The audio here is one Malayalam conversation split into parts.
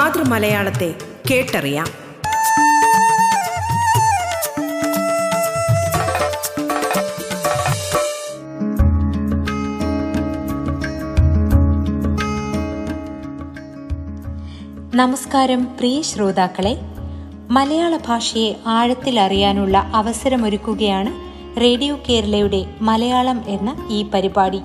മാതൃമലയാളത്തെ കേട്ടറിയാം. നമസ്കാരം പ്രിയ ശ്രോതാക്കളെ. മലയാള ഭാഷയെ ആഴത്തിലറിയാനുള്ള അവസരമൊരുക്കുകയാണ് റേഡിയോ കേരളയുടെ മലയാളം എന്ന ഈ പരിപാടി.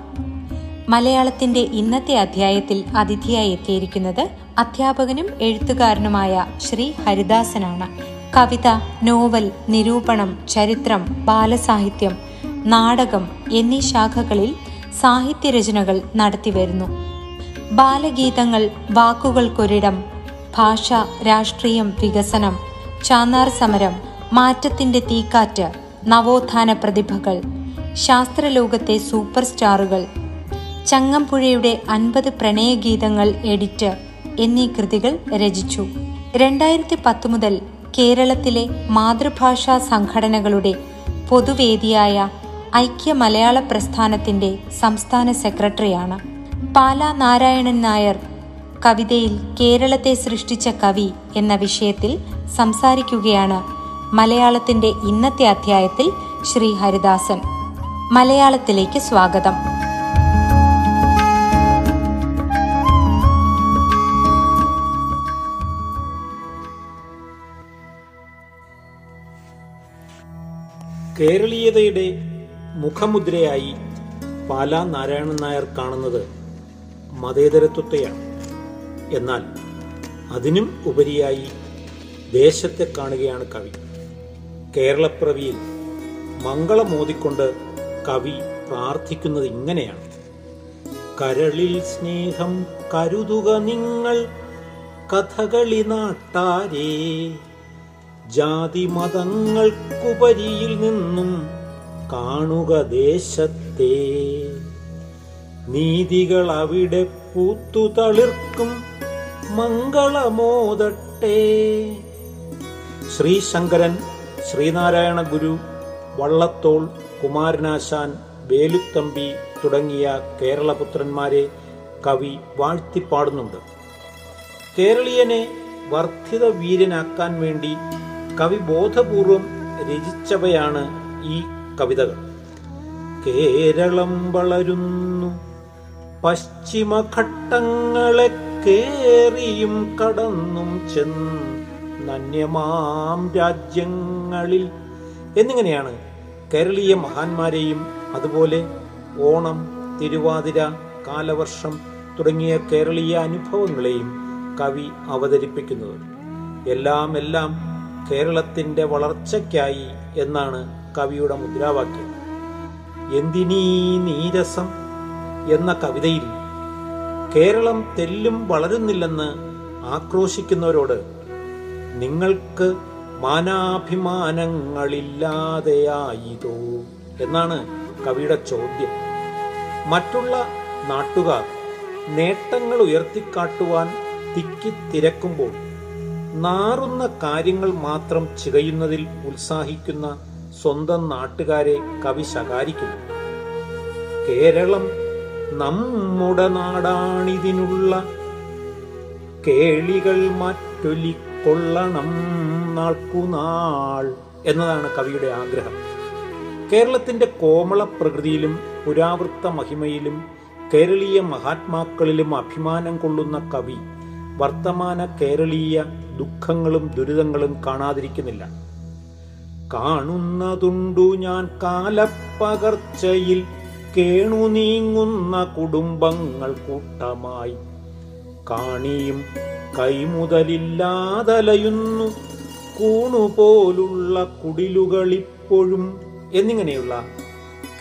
മലയാളത്തിന്റെ ഇന്നത്തെ അധ്യായത്തിൽ അതിഥിയായി എത്തിയിരിക്കുന്നത് അധ്യാപകനും എഴുത്തുകാരനുമായ ശ്രീ ഹരിദാസനാണ്. കവിത, നോവൽ, നിരൂപണം, ചരിത്രം, ബാലസാഹിത്യം, നാടകം എന്നീ ശാഖകളിൽ സാഹിത്യരചനകൾ നടത്തിവരുന്നു. ബാലഗീതങ്ങൾ, വാക്കുകൾക്കൊരിടം, ഭാഷ, രാഷ്ട്രീയം, വികസനം, ചാന്നാർ സമരം, മാറ്റത്തിന്റെ തീക്കാറ്റ്, നവോത്ഥാന പ്രതിഭകൾ, ശാസ്ത്രലോകത്തെ സൂപ്പർ സ്റ്റാറുകൾ, ചങ്ങമ്പുഴയുടെ 50 പ്രണയഗീതങ്ങൾ എഡിറ്റ് എന്നീ കൃതികൾ രചിച്ചു. 2010 മുതൽ കേരളത്തിലെ മാതൃഭാഷാ സംഘടനകളുടെ പൊതുവേദിയായ ഐക്യ മലയാള പ്രസ്ഥാനത്തിന്റെ സംസ്ഥാന സെക്രട്ടറിയാണ്. പാലാ നാരായണൻ നായർ കവിതയിൽ കേരളത്തെ സൃഷ്ടിച്ച കവി എന്ന വിഷയത്തിൽ സംസാരിക്കുകയാണ് മലയാളത്തിന്റെ ഇന്നത്തെ അധ്യായത്തിൽ ശ്രീ ഹരിദാസൻ. മലയാളത്തിലേക്ക് സ്വാഗതം. കേരളീയതയുടെ മുഖമുദ്രയായി പാലാ നാരായണൻ നായർ കാണുന്നത് മതേതരത്വത്തെയാണ്. എന്നാൽ അതിനും ഉപരിയായി ദേശത്തെ കാണുകയാണ് കവി. കേരളപ്പിറവിയിൽ മംഗളമോദിക്കൊണ്ട് കവി പ്രാർത്ഥിക്കുന്നത് ഇങ്ങനെയാണ്: കരളിൽ സ്നേഹം കരുതുക നിങ്ങൾ കഥകളി നാട്ടാരേ, ജാതി മതങ്ങൾക്കുപരിയിൽ നിന്നും കാണുക ദേശത്തെ, നീതികൾ അവിടെ പൂത്തു തളിർക്കും മംഗളമോദട്ടെ. ശ്രീശങ്കരൻ, ശ്രീനാരായണ ഗുരു, വള്ളത്തോൾ, കുമാരനാശാൻ, വേലുത്തമ്പി തുടങ്ങിയ കേരളപുത്രന്മാരെ കവി വാഴ്ത്തിപ്പാടുന്നുണ്ട്. കേരളീയനെ വർദ്ധിത വീര്യനാക്കാൻ വേണ്ടി കവി ബോധപൂർവം രചിച്ചവയാണ് ഈ കവിതകൾ. കേരളം വളരുന്നു പശ്ചിമഘട്ടങ്ങളെ കേറിയും കടന്നും ചെന്ന് നന്യമാം രാജ്യങ്ങളിൽ എന്നിങ്ങനെയാണ് കേരളീയ മഹാന്മാരെയും അതുപോലെ ഓണം, തിരുവാതിര, കാലവർഷം തുടങ്ങിയ കേരളീയ അനുഭവങ്ങളെയും കവി അവതരിപ്പിക്കുന്നത്. എല്ലാം കേരളത്തിന്റെ വളർച്ചയ്ക്കായി എന്നാണ് കവിയുടെ മുദ്രാവാക്യം. എന്തിനീ നീരസം എന്ന കവിതയിൽ കേരളം തെല്ലും വളരുന്നില്ലെന്ന് ആക്രോശിക്കുന്നവരോട് നിങ്ങൾക്ക് മാനാഭിമാനങ്ങളില്ലാതെയായിതോ എന്നാണ് കവിയുടെ ചോദ്യം. മറ്റുള്ള നാട്ടുകാർ നേട്ടങ്ങൾ ഉയർത്തിക്കാട്ടുവാൻ തിക്കിത്തിരക്കുമ്പോൾ നാറുന്ന കാര്യങ്ങൾ മാത്രം ചികയുന്നതിൽ ഉത്സാഹിക്കുന്ന സ്വന്തം നാട്ടുകാരെ കവി ശകാരിക്കുന്നു. കേരളം നമ്മുടെ നാടാണിതിനുള്ള കേളികൾ മാറ്റൊലിക്കൊള്ളണം നാൾക്കുനാൾ എന്നതാണ് കവിയുടെ ആഗ്രഹം. കേരളത്തിന്റെ കോമള പ്രകൃതിയിലും പുരാവൃത്ത മഹിമയിലും കേരളീയ മഹാത്മാക്കളിലും അഭിമാനം കൊള്ളുന്ന കവി വർത്തമാന കേരളീയ ദുഃഖങ്ങളും ദുരിതങ്ങളും കാണാതിരിക്കുന്നില്ല. കാണുന്നതുണ്ടു ഞാൻ കാലപ്പകർച്ചയിൽ കേണു നീങ്ങുന്ന കുടുംബങ്ങൾ കൂട്ടമായി, കാണിയും കൈമുതലില്ലാതലയുന്നു കൂണുപോലുള്ള കുടിലുകളിപ്പോഴും എന്നിങ്ങനെയുള്ള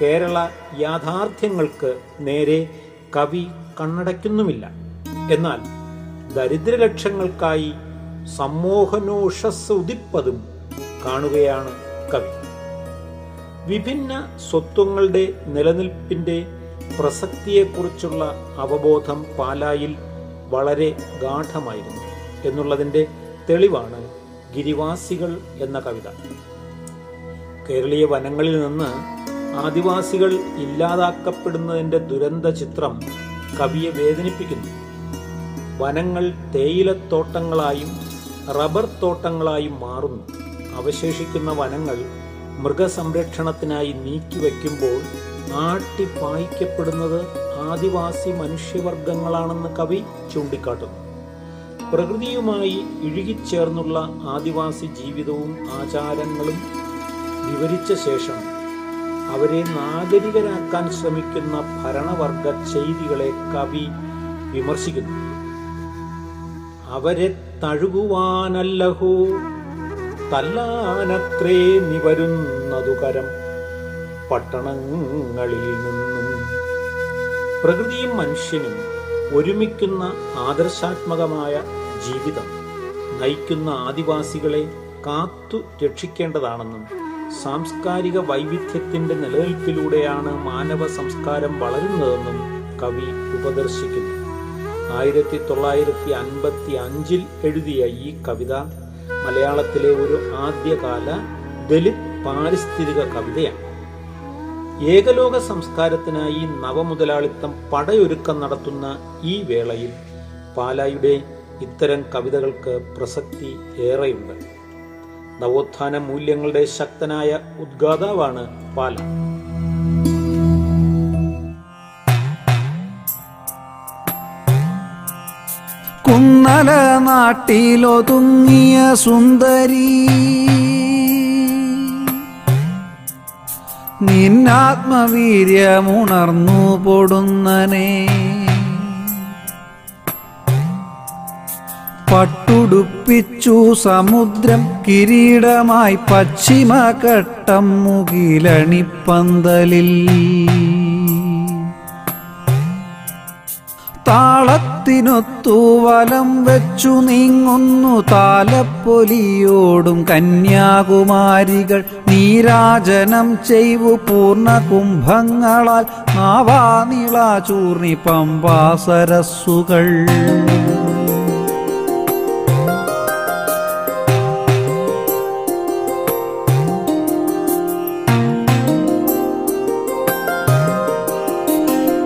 കേരള യാഥാർത്ഥ്യങ്ങൾക്ക് നേരെ കവി കണ്ണടയ്ക്കുന്നുമില്ല. എന്നാൽ ദരിദ്രലക്ഷ്യങ്ങൾക്കായി സമ്മോഹനോഷസ് ഉദിപ്പതും കാണുകയാണ് കവി. വിഭിന്ന സ്വത്വങ്ങളുടെ നിലനിൽപ്പിന്റെ പ്രസക്തിയെക്കുറിച്ചുള്ള അവബോധം പാലായിൽ വളരെ ഗാഠമായിരുന്നു എന്നുള്ളതിന്റെ തെളിവാണ് ഗിരിവാസികൾ എന്ന കവിത. കേരളീയ വനങ്ങളിൽ നിന്ന് ആദിവാസികൾ ഇല്ലാതാക്കപ്പെടുന്നതിന്റെ ദുരന്ത ചിത്രം കവിയെ വേദനിപ്പിക്കുന്നു. വനങ്ങൾ തേയിലത്തോട്ടങ്ങളായും റബ്ബർ തോട്ടങ്ങളായും മാറുന്നു. അവശേഷിക്കുന്ന വനങ്ങൾ മൃഗസംരക്ഷണത്തിനായി നീക്കിവെക്കുമ്പോൾ ആട്ടിപ്പായിക്കപ്പെടുന്നത് ആദിവാസി മനുഷ്യവർഗങ്ങളാണെന്ന് കവി ചൂണ്ടിക്കാട്ടുന്നു. പ്രകൃതിയുമായി ഇഴുകിച്ചേർന്നുള്ള ആദിവാസി ജീവിതവും ആചാരങ്ങളും വിവരിച്ച ശേഷം അവരെ നാഗരികരാക്കാൻ ശ്രമിക്കുന്ന ഭരണവർഗ ചെയ്തികളെ കവി വിമർശിക്കുന്നു. അവരെ തഴുകുവാനല്ലഹോ തല്ലാനത്രേ നിവരുന്നതുകരം പട്ടണങ്ങളിൽ നിന്നും. പ്രകൃതിയും മനുഷ്യനും ഒരുമിക്കുന്ന ആദർശാത്മകമായ ജീവിതം നയിക്കുന്ന ആദിവാസികളെ കാത്തു രക്ഷിക്കേണ്ടതാണെന്നും സാംസ്കാരിക വൈവിധ്യത്തിന്റെ നിലനിൽപ്പിലൂടെയാണ് മാനവ സംസ്കാരം വളരുന്നതെന്നും കവി ഉപദർശിക്കുന്നു. 1955 എഴുതിയ ഈ കവിത മലയാളത്തിലെ ഒരു ആദ്യകാല ദലിത് പാരിസ്ഥിതിക കവിതയാണ്. ഏകലോക സംസ്കാരത്തിനായി നവമുതലാളിത്തം പടയൊരുക്കം നടത്തുന്ന ഈ വേളയിൽ പാലായുടെ ഇത്തരം കവിതകൾക്ക് പ്രസക്തി ഏറെയുണ്ട്. നവോത്ഥാന മൂല്യങ്ങളുടെ ശക്തനായ ഉദ്ഘാതാവാണ് പാല. കുന്നല നാട്ടിലൊതുങ്ങിയ സുന്ദരി നിന്നാത്മവീര്യമുണർന്നു പൊടുന്നനെ, പട്ടുടുപ്പിച്ചു സമുദ്രം കിരീടമായി പശ്ചിമഘട്ടം മുകിലണിപ്പന്തലിൽ. താളത്തിനൊത്തു വലം വെച്ചു നീങ്ങുന്നു താലപ്പൊലിയോടും കന്യാകുമാരികൾ. നീരാജനം ചെയ്തു പൂർണ്ണ കുംഭങ്ങളാൽ നാവാനിള ചൂർണി പമ്പാസരസ്സുകൾ.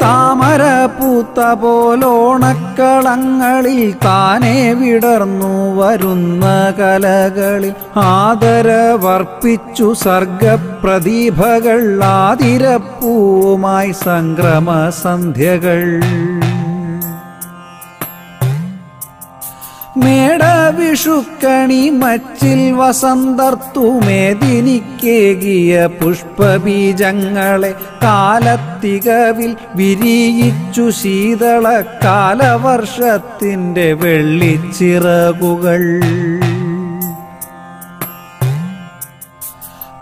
താമര പൂത്ത പോലോണക്കളങ്ങളിൽ താനെ വിടർന്നു വരുന്ന കലകളിൽ ആദരവർപ്പിച്ചു സർഗപ്രദീപകൾ. ആതിരപ്പൂവുമായി സംക്രമസന്ധ്യകൾ മേടവിഷുക്കണി മച്ചിൽ വസന്തർത്തുമേദിനിക്കേകിയ പുഷ്പബീജങ്ങളെ കാലത്തികവിൽ വിരിയിച്ചു ശീതള കാലവർഷത്തിൻ്റെ വെള്ളിച്ചിറകുകൾ.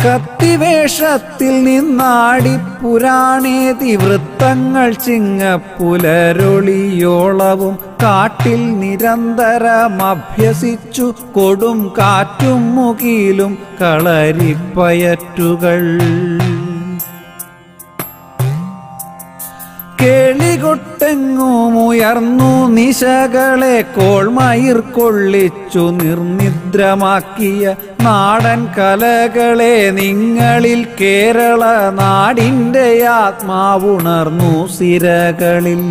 കത്തിവേഷത്തിൽ നിന്നാടിപ്പുരാണേതി വൃത്തങ്ങൾ ചിങ്ങപ്പുലരൊളിയോളവും കാട്ടിൽ നിരന്തരമഭ്യസിച്ചു കൊടും കാറ്റും മുകിലും കളരിപ്പയറ്റുകൾ. കേളികൊട്ടെങ്ങുമുയർന്നു നിശകളെ കോൾമയിർ കൊള്ളിച്ചു നിർനിദ്രമാക്കിയ നാടൻ കലകളെ നിങ്ങളിൽ കേരള നാടിൻ്റെ ആത്മാവുണർന്നു സിരകളിൽ.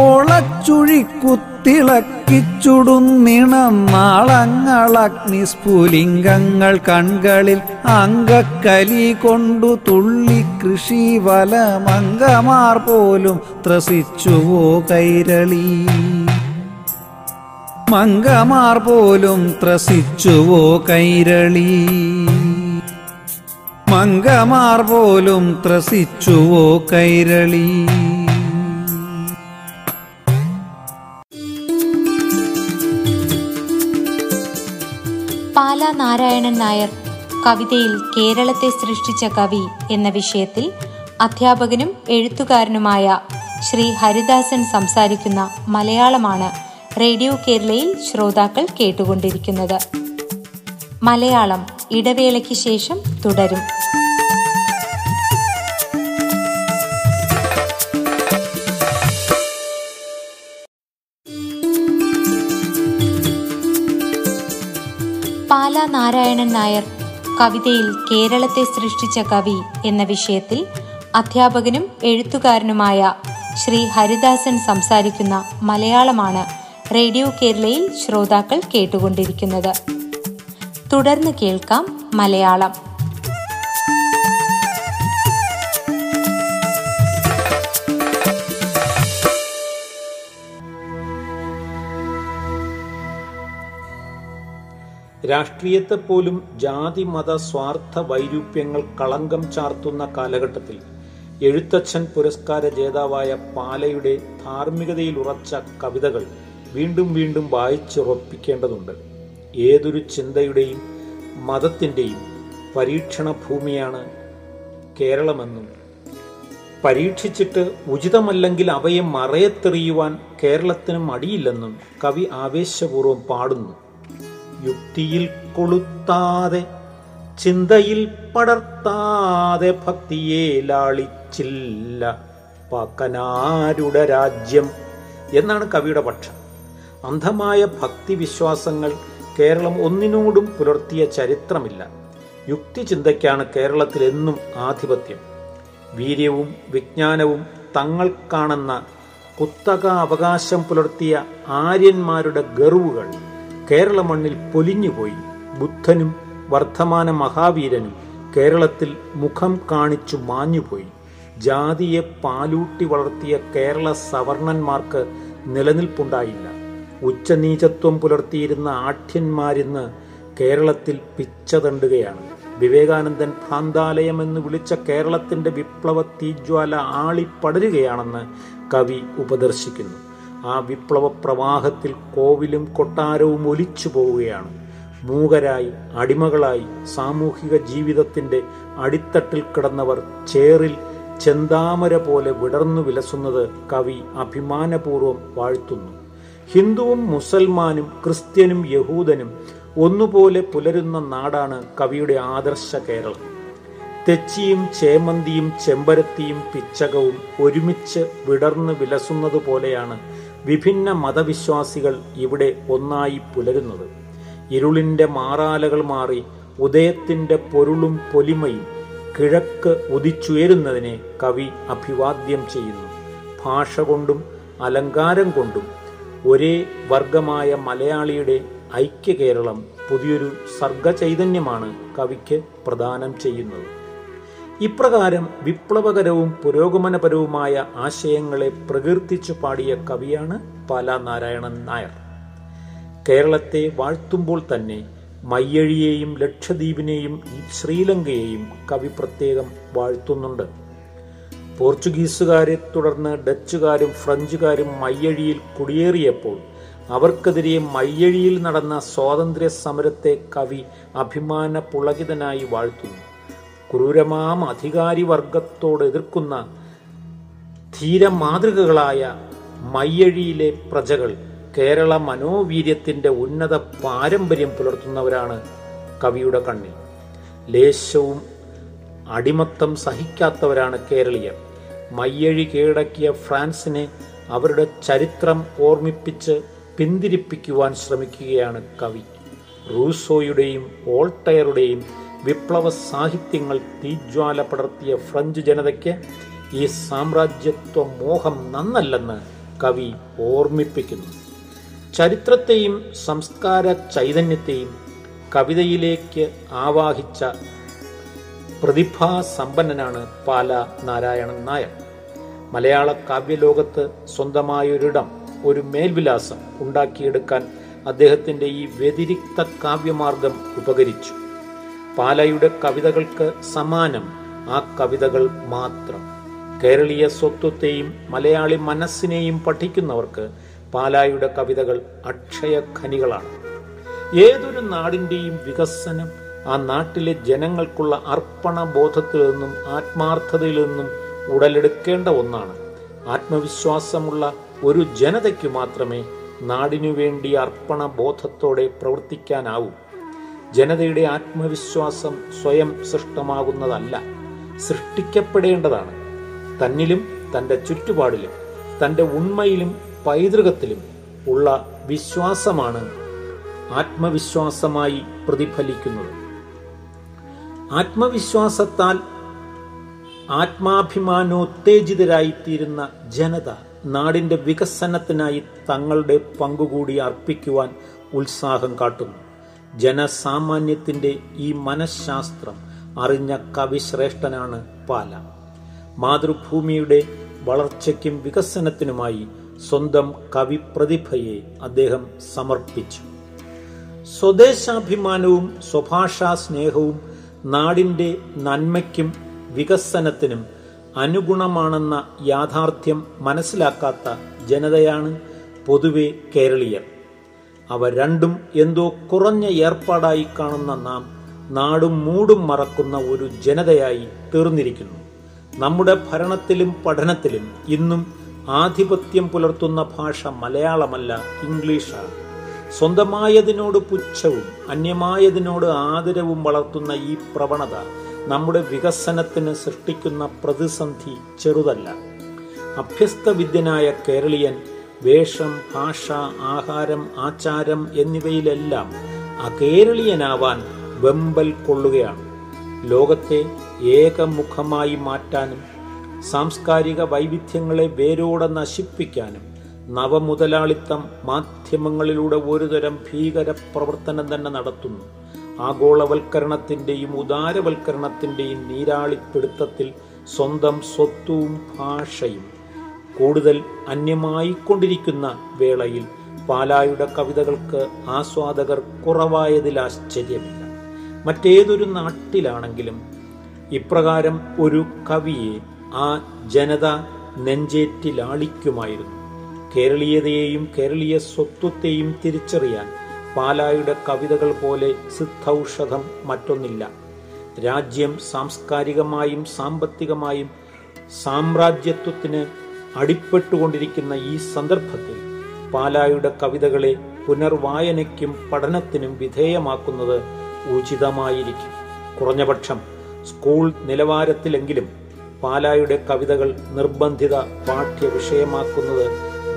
ഓളച്ചുഴിക്കുത്തിളക്കിച്ചുടുന്നിണം നാളങ്ങളഗ്നിസ്ഫുലിംഗങ്ങൾ കൺകളിൽ അങ്കക്കലി കൊണ്ടു തുള്ളി കൃഷി വലമംഗമാർ പോലും ത്രസിച്ചുവോ കൈരളി, മംഗമാർ പോലും ത്രസിച്ചുവോ കൈരളി, മംഗമാർ പോലും ത്രസിച്ചുവോ കൈരളി. പാല നാരായണൻ നായർ കവിതയിൽ കേരളത്തെ സൃഷ്ടിച്ച കവി എന്ന വിഷയത്തിൽ അധ്യാപകനും എഴുത്തുകാരനുമായ ശ്രീ ഹരിദാസൻ സംസാരിക്കുന്ന മലയാളമാണ് റേഡിയോ കേരളയിൽ ശ്രോതാക്കൾ കേട്ടുകൊണ്ടിരിക്കുന്നത്. മലയാളം ഇടവേളയ്ക്ക് ശേഷം തുടരും. പാല നാരായണൻ നായർ കവിതയിൽ കേരളത്തെ സൃഷ്ടിച്ച കവി എന്ന വിഷയത്തിൽ അധ്യാപകനും എഴുത്തുകാരനുമായ ശ്രീ ഹരിദാസൻ സംസാരിക്കുന്ന മലയാളമാണ് റേഡിയോ കേരളയിൽ ശ്രോതാക്കൾ കേട്ടുകൊണ്ടിരിക്കുന്നത്. തുടർന്ന് കേൾക്കാം മലയാളം. രാഷ്ട്രീയത്തെപ്പോലും ജാതി മത സ്വാർത്ഥ വൈരൂപ്യങ്ങൾ കളങ്കം ചാർത്തുന്ന കാലഘട്ടത്തിൽ എഴുത്തച്ഛൻ പുരസ്കാര ജേതാവായ പാലയുടെ ധാർമ്മികതയിൽ ഉറച്ച കവിതകൾ വീണ്ടും വീണ്ടും വായിച്ചുറപ്പിക്കേണ്ടതുണ്ട്. ഏതൊരു ചിന്തയുടെയും മതത്തിൻ്റെയും പരീക്ഷണ ഭൂമിയാണ് കേരളമെന്നും പരീക്ഷിച്ചിട്ട് ഉചിതമല്ലെങ്കിൽ അവയെ മറയത്തെറിയുവാൻ കേരളത്തിന് മടിയില്ലെന്നും കവി ആവേശപൂർവ്വം പാടുന്നു. യുക്തിയിൽ കൊളുത്താതെ ചിന്തയിൽ പടർത്താതെ ഭക്തിയെ ലാളിച്ചില്ല പക്കനാരുടെ രാജ്യം എന്നാണ് കവിയുടെ പക്ഷം. അന്ധമായ ഭക്തിവിശ്വാസങ്ങൾ കേരളം ഒന്നിനോടും പുലർത്തിയ ചരിത്രമില്ല. യുക്തിചിന്തയ്ക്കാണ് കേരളത്തിലെന്നും ആധിപത്യം. വീര്യവും വിജ്ഞാനവും തങ്ങൾക്കാണെന്ന കുത്തക അവകാശം പുലർത്തിയ ആര്യന്മാരുടെ ഗർവുകൾ കേരള മണ്ണിൽ പൊലിഞ്ഞുപോയി. ബുദ്ധനും വർദ്ധമാന മഹാവീരനും കേരളത്തിൽ മുഖം കാണിച്ചു മാഞ്ഞുപോയി. ജാതിയെ പാലൂട്ടി വളർത്തിയ കേരള സവർണന്മാർക്ക് നിലനിൽപ്പുണ്ടായില്ല. ഉച്ചനീചത്വം പുലർത്തിയിരുന്ന ആഠ്യന്മാരിന്ന് കേരളത്തിൽ പിച്ചതണ്ടുകയാണ്. വിവേകാനന്ദൻ ഭ്രാന്താലയം എന്ന് വിളിച്ച കേരളത്തിൻ്റെ വിപ്ലവ തീജ്വാല ആളിപ്പടരുകയാണെന്ന് കവി ഉപദർശിക്കുന്നു. ആ വിപ്ലവ പ്രവാഹത്തിൽ കോവിലും കൊട്ടാരവും ഒലിച്ചു പോവുകയാണ്. മൂകരായി അടിമകളായി സാമൂഹിക ജീവിതത്തിൻ്റെ അടിത്തട്ടിൽ കിടന്നവർ ചേറിൽ ചെന്താമര പോലെ വിടർന്നു വിലസുന്നത് കവി അഭിമാനപൂർവ്വം വാഴ്ത്തുന്നു. ഹിന്ദുവും മുസൽമാനും ക്രിസ്ത്യനും യഹൂദനും ഒന്നുപോലെ പുലരുന്ന നാടാണ് കവിയുടെ ആദർശ കേരളം. തെച്ചിയും ചേമന്തിയും ചെമ്പരത്തിയും പിച്ചകവും ഒരുമിച്ച് വിടർന്ന് വിലസുന്നത് പോലെയാണ് വിഭിന്ന മതവിശ്വാസികൾ ഇവിടെ ഒന്നായി പുലരുന്നത്. ഇരുളിൻ്റെ മാറാലകൾ മാറി ഉദയത്തിൻ്റെ പൊരുളും പൊലിമയും കിഴക്ക് ഉദിച്ചുയരുന്നതിനെ കവി അഭിവാദ്യം ചെയ്യുന്നു. ഭാഷ കൊണ്ടും അലങ്കാരം കൊണ്ടും ഒരേ വർഗമായ മലയാളിയുടെ ഐക്യ കേരളം പുതിയൊരു സർഗചൈതന്യമാണ് കവിക്ക് പ്രദാനം ചെയ്യുന്നത്. ഇപ്രകാരം വിപ്ലവകരവും പുരോഗമനപരവുമായ ആശയങ്ങളെ പ്രകീർത്തിച്ചു പാടിയ കവിയാണ് പാല നാരായണൻ നായർ. കേരളത്തെ വാഴ്ത്തുമ്പോൾ തന്നെ മയ്യഴിയെയും ലക്ഷദ്വീപിനെയും ശ്രീലങ്കയെയും കവി പ്രത്യേകം വാഴ്ത്തുന്നുണ്ട്. പോർച്ചുഗീസുകാരെ തുടർന്ന് ഡച്ചുകാരും ഫ്രഞ്ചുകാരും മയ്യഴിയിൽ കുടിയേറിയപ്പോൾ അവർക്കെതിരെ മയ്യഴിയിൽ നടന്ന സ്വാതന്ത്ര്യ സമരത്തെ കവി അഭിമാന പുളകിതനായി വാഴ്ത്തുന്നു. ക്രൂരമാം അധികാരി വർഗത്തോട് എതിർക്കുന്ന ധീര മാതൃകകളായ മയ്യഴിയിലെ പ്രജകൾ കേരള മനോവീര്യത്തിൻ്റെ ഉന്നത പാരമ്പര്യം പുലർത്തുന്നവരാണ് കവിയുടെ കണ്ണിൽ. ലേശവും അടിമത്തം സഹിക്കാത്തവരാണ് കേരളീയർ. മയ്യഴി കീഴടക്കിയ ഫ്രാൻസിനെ അവരുടെ ചരിത്രം ഓർമ്മിപ്പിച്ച് പിന്തിരിപ്പിക്കുവാൻ ശ്രമിക്കുകയാണ് കവി. റൂസോയുടെയും വോൾട്ടയറുടെയും വിപ്ലവ സാഹിത്യങ്ങൾ തീജ്വാല പടർത്തിയ ഫ്രഞ്ച് ജനതയ്ക്ക് ഈ സാമ്രാജ്യത്വ മോഹം നന്നല്ലെന്ന് കവി ഓർമ്മിപ്പിക്കുന്നു. ചരിത്രത്തെയും സംസ്കാര ചൈതന്യത്തെയും കവിതയിലേക്ക് ആവാഹിച്ച പ്രതിഭാസമ്പന്നനാണ് പാല നാരായണൻ നായർ. മലയാള കാവ്യലോകത്ത് സ്വന്തമായൊരിടം, ഒരു മേൽവിലാസം ഉണ്ടാക്കിയെടുക്കാൻ അദ്ദേഹത്തിൻ്റെ ഈ വ്യതിരിക്ത കാവ്യമാർഗം ഉപകരിച്ചു. പാലയുടെ കവിതകൾക്ക് സമാനം ആ കവിതകൾ മാത്രം. കേരളീയ സ്വത്വത്തെയും മലയാളി മനസ്സിനെയും പഠിക്കുന്നവർക്ക് പാലയുടെ കവിതകൾ അക്ഷയഖനികളാണ്. ഏതൊരു നാടിൻ്റെയും വികസനം ആ നാട്ടിലെ ജനങ്ങൾക്കുള്ള അർപ്പണബോധത്തിൽ നിന്നും ആത്മാർത്ഥതയിൽ നിന്നും ഉടലെടുക്കേണ്ട ഒന്നാണ്. ആത്മവിശ്വാസമുള്ള ഒരു ജനതയ്ക്ക് മാത്രമേ നാടിനു വേണ്ടി അർപ്പണബോധത്തോടെ പ്രവർത്തിക്കാനാവൂ. ജനതയുടെ ആത്മവിശ്വാസം സ്വയം സൃഷ്ടമാകുന്നതല്ല, സൃഷ്ടിക്കപ്പെടേണ്ടതാണ്. തന്നിലും തൻ്റെ ചുറ്റുപാടിലും തൻ്റെ ഉണ്മയിലും പൈതൃകത്തിലും ഉള്ള വിശ്വാസമാണ് ആത്മവിശ്വാസമായി പ്രതിഫലിക്കുന്നത്. ആത്മവിശ്വാസത്താൽ ആത്മാഭിമാനോത്തേജിതരായിത്തീരുന്ന ജനത നാടിൻ്റെ വികസനത്തിനായി തങ്ങളുടെ പങ്കുകൂടി അർപ്പിക്കുവാൻ ഉത്സാഹം കാട്ടുന്നു. ജനസാമാന്യത്തിൻ്റെ ഈ മനഃശാസ്ത്രം അറിഞ്ഞ കവിശ്രേഷ്ഠനാണ് പാല. മാതൃഭൂമിയുടെ വളർച്ചയ്ക്കും വികസനത്തിനുമായി സ്വന്തം കവിപ്രതിഭയെ അദ്ദേഹം സമർപ്പിച്ചു. സ്വദേശാഭിമാനവും സ്വഭാഷാ സ്നേഹവും നാടിൻ്റെ നന്മയ്ക്കും വികസനത്തിനും അനുഗുണമാണെന്ന യാഥാർത്ഥ്യം മനസ്സിലാക്കാത്ത ജനതയാണ് പൊതുവെ കേരളീയർ. അവ രണ്ടും എന്തോ കുറഞ്ഞ ഏർപ്പാടായി കാണുന്ന നാം നാടും മൂടും മറക്കുന്ന ഒരു ജനതയായി തീർന്നിരിക്കുന്നു. നമ്മുടെ ഭരണത്തിലും പഠനത്തിലും ഇന്നും ആധിപത്യം പുലർത്തുന്ന ഭാഷ മലയാളമല്ല, ഇംഗ്ലീഷാണ്. സ്വന്തമായതിനോട് പുച്ഛവും അന്യമായതിനോട് ആദരവും വളർത്തുന്ന ഈ പ്രവണത നമ്മുടെ വികസനത്തിന് സൃഷ്ടിക്കുന്ന പ്രതിസന്ധി ചെറുതല്ല. അഭ്യസ്തവിദ്യനായ കേരളീയൻ വേഷം, ഭാഷ, ആഹാരം, ആചാരം എന്നിവയിലെല്ലാം അകേരളീയനാവാൻ വെമ്പൽ കൊള്ളുകയാണ്. ലോകത്തെ ഏകമുഖമായി മാറ്റാനും സാംസ്കാരിക വൈവിധ്യങ്ങളെ വേരോടെ നശിപ്പിക്കാനും നവമുതലാളിത്തം മാധ്യമങ്ങളിലൂടെ ഒരുതരം ഭീകര പ്രവർത്തനം തന്നെ നടത്തുന്നു. ആഗോളവൽക്കരണത്തിൻ്റെയും ഉദാരവൽക്കരണത്തിൻ്റെയും നീരാളിപ്പിടുത്തത്തിൽ സ്വന്തം സ്വത്വവും ഭാഷയും കൂടുതൽ അന്യമായിക്കൊണ്ടിരിക്കുന്ന വേളയിൽ പാലായുടെ കവിതകൾക്ക് ആസ്വാദകർ കുറവായതിൽ ആശ്ചര്യമില്ല. മറ്റേതൊരു നാട്ടിലാണെങ്കിലും ഇപ്രകാരം ഒരു കവിയെ ആ ജനത നെഞ്ചേറ്റിലാളിക്കുമായിരുന്നു. കേരളീയതയെയും കേരളീയ സ്വത്വത്തെയും തിരിച്ചറിയാൻ പാലായുടെ കവിതകൾ പോലെ സിദ്ധൌഷധം മറ്റൊന്നില്ല. രാജ്യം സാംസ്കാരികമായും സാമ്പത്തികമായും സാമ്രാജ്യത്വത്തിന് അടിപ്പെട്ടുകൊണ്ടിരിക്കുന്ന ഈ സന്ദർഭത്തിൽ പാലായുടെ കവിതകളെ പുനർവായനയ്ക്കും പഠനത്തിനും വിധേയമാക്കുന്നത് ഉചിതമായിരിക്കും. കുറഞ്ഞപക്ഷം സ്കൂൾ നിലവാരത്തിലെങ്കിലും പാലായുടെ കവിതകൾ നിർബന്ധിത പാഠ്യവിഷയമാക്കുന്നത്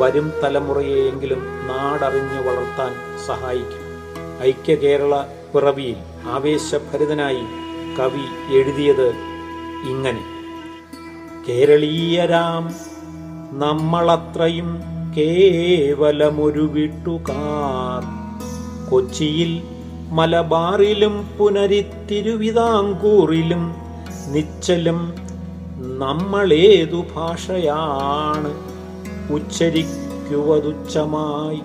വരും തലമുറയെയെങ്കിലും നാടറിഞ്ഞു വളർത്താൻ സഹായിക്കും. ഐക്യകേരള പിറവിയിൽ ആവേശഭരിതനായി കവി എഴുതിയത് ഇങ്ങനെ: കേരളീയരാം നമ്മളത്രയും കേവലമൊരു വീട്ടുകാർ, കൊച്ചിയിൽ മലബാറിലും പുനരിത്തിരുവിതാംകൂറിലും നിശ്ചലും നമ്മളേതു ഭാഷയാണ് ഉച്ചരിക്കുവതുച്ചമായി.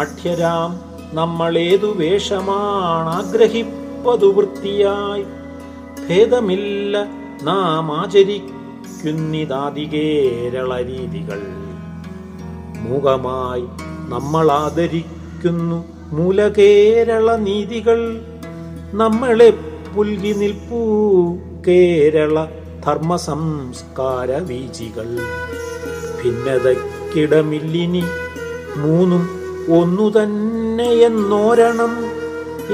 ആഠ്യരാം നമ്മളേതു വേഷമാണ് ആഗ്രഹിപ്പതു വൃത്തിയായി. ഭേദമില്ല നാം ആചരിക്കുന്നിതാദി കേരള രീതികൾ, മൂകമായി നമ്മൾ ആദരിക്കുന്നു മൂലകേരള നീതികൾ. നമ്മളെ പുൽകി നിൽപ്പൂ കേരള ധർമ്മസംസ്കാര വീചികൾ. ഭിന്നതയ്ക്കിടമില്ലിനി മൂന്നും ഒന്നു തന്നെയെന്നോരണം,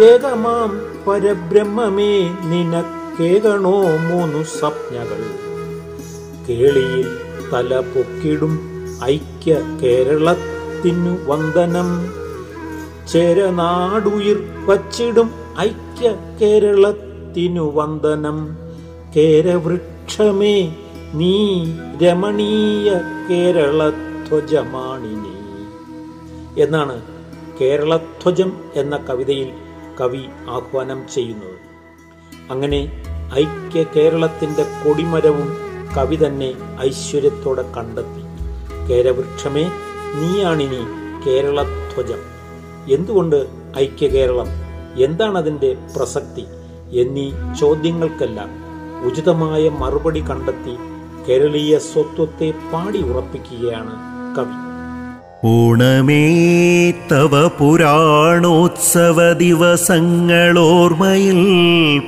ഏകമാം പരബ്രഹ്മമേ നിനക്കേകണോ മൂന്നു സ്വപ്നകൾ. കേളിയിൽ തല പൊക്കിടും ഐക്യ കേരളത്തിനു വന്ദനം, ചേരനാടുയിർ വച്ചിടും ഐക്യ കേരളത്തിനു വന്ദനം. കേരവൃക്ഷമേ നീ രമണീയ കേരളധ്വജമാണിനി എന്നാണ് കേരളധ്വജം എന്ന കവിതയിൽ കവി ആഹ്വാനം ചെയ്യുന്നത്. അങ്ങനെ ഐക്യ കേരളത്തിൻ്റെ കൊടിമരവും കവി തന്നെ ഐശ്വര്യത്തോടെ കണ്ടെത്തി. കേരവൃക്ഷമേ നീയാണിനി കേരളധ്വജം. എന്തുകൊണ്ട് ഐക്യ കേരളം, എന്താണതിൻ്റെ പ്രസക്തി എന്നീ ചോദ്യങ്ങൾക്കെല്ലാം ഉചിതമായ മറുപടി കണ്ടെത്തി കേരളീയ സ്വത്വത്തെ പാടി ഉറപ്പിക്കുകയാണ് കവി. ഓണമേ തവ പുരാണോത്സവ ദിവസങ്ങളോർമ്മയിൽ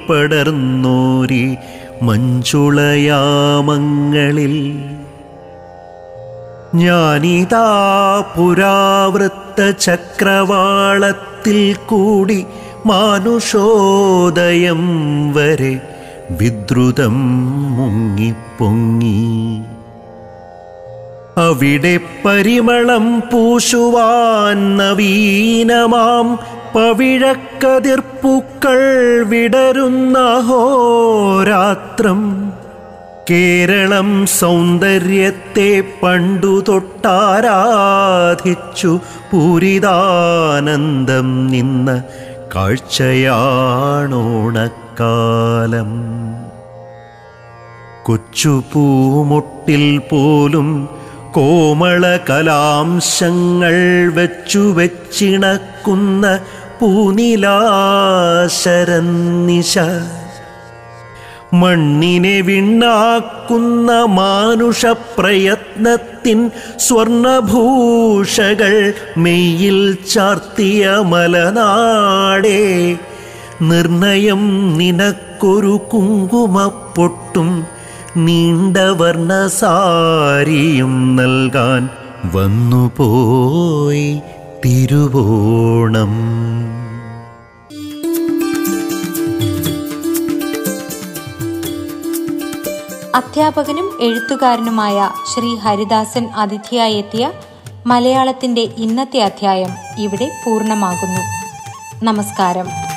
പടർന്നോരി മഞ്ചുളയാമങ്ങളിൽ ജ്ഞാനിതാ പുരാവൃത്ത ചക്രവാളത്തിൽ കൂടി മാനുഷോദയം വരെ വിദ്രുതം മുങ്ങിപ്പൊങ്ങി. അവിടെ പരിമളം പൂശുവാൻ നവീനമാം പവിഴക്കതിർപ്പൂക്കൾ വിടരുന്ന ഹോരാത്രം കേരളം സൗന്ദര്യത്തെ പണ്ടു തൊട്ടാരാധിച്ചു പൂരിതാനന്ദം നിന്ന കാഴ്ചയാണോണക്കാലം. കൊച്ചുപൂമുട്ടിൽ പോലും കോമള കലാംശങ്ങൾ വെച്ചുവെച്ചിണക്കുന്ന പൂനിലാശരന്നിശ, മണ്ണിനെ വിണ്ണാക്കുന്ന മാനുഷപ്രയത്നത്തിൻ സ്വർണഭൂഷകൾ മെയ്യിൽ ചാർത്തിയ മലനാടേ, നിർണയം നിനക്കൊരു കുങ്കുമപ്പൊട്ടും നീണ്ട വർണ്ണസാരിയും നൽകാൻ വന്നുപോയി തിരുവോണം. അധ്യാപകനും എഴുത്തുകാരനുമായ ശ്രീ ഹരിദാസൻ അതിഥിയായെത്തിയ മലയാളത്തിൻ്റെ ഇന്നത്തെ അധ്യായം ഇവിടെ പൂർണ്ണമാകുന്നു. നമസ്കാരം.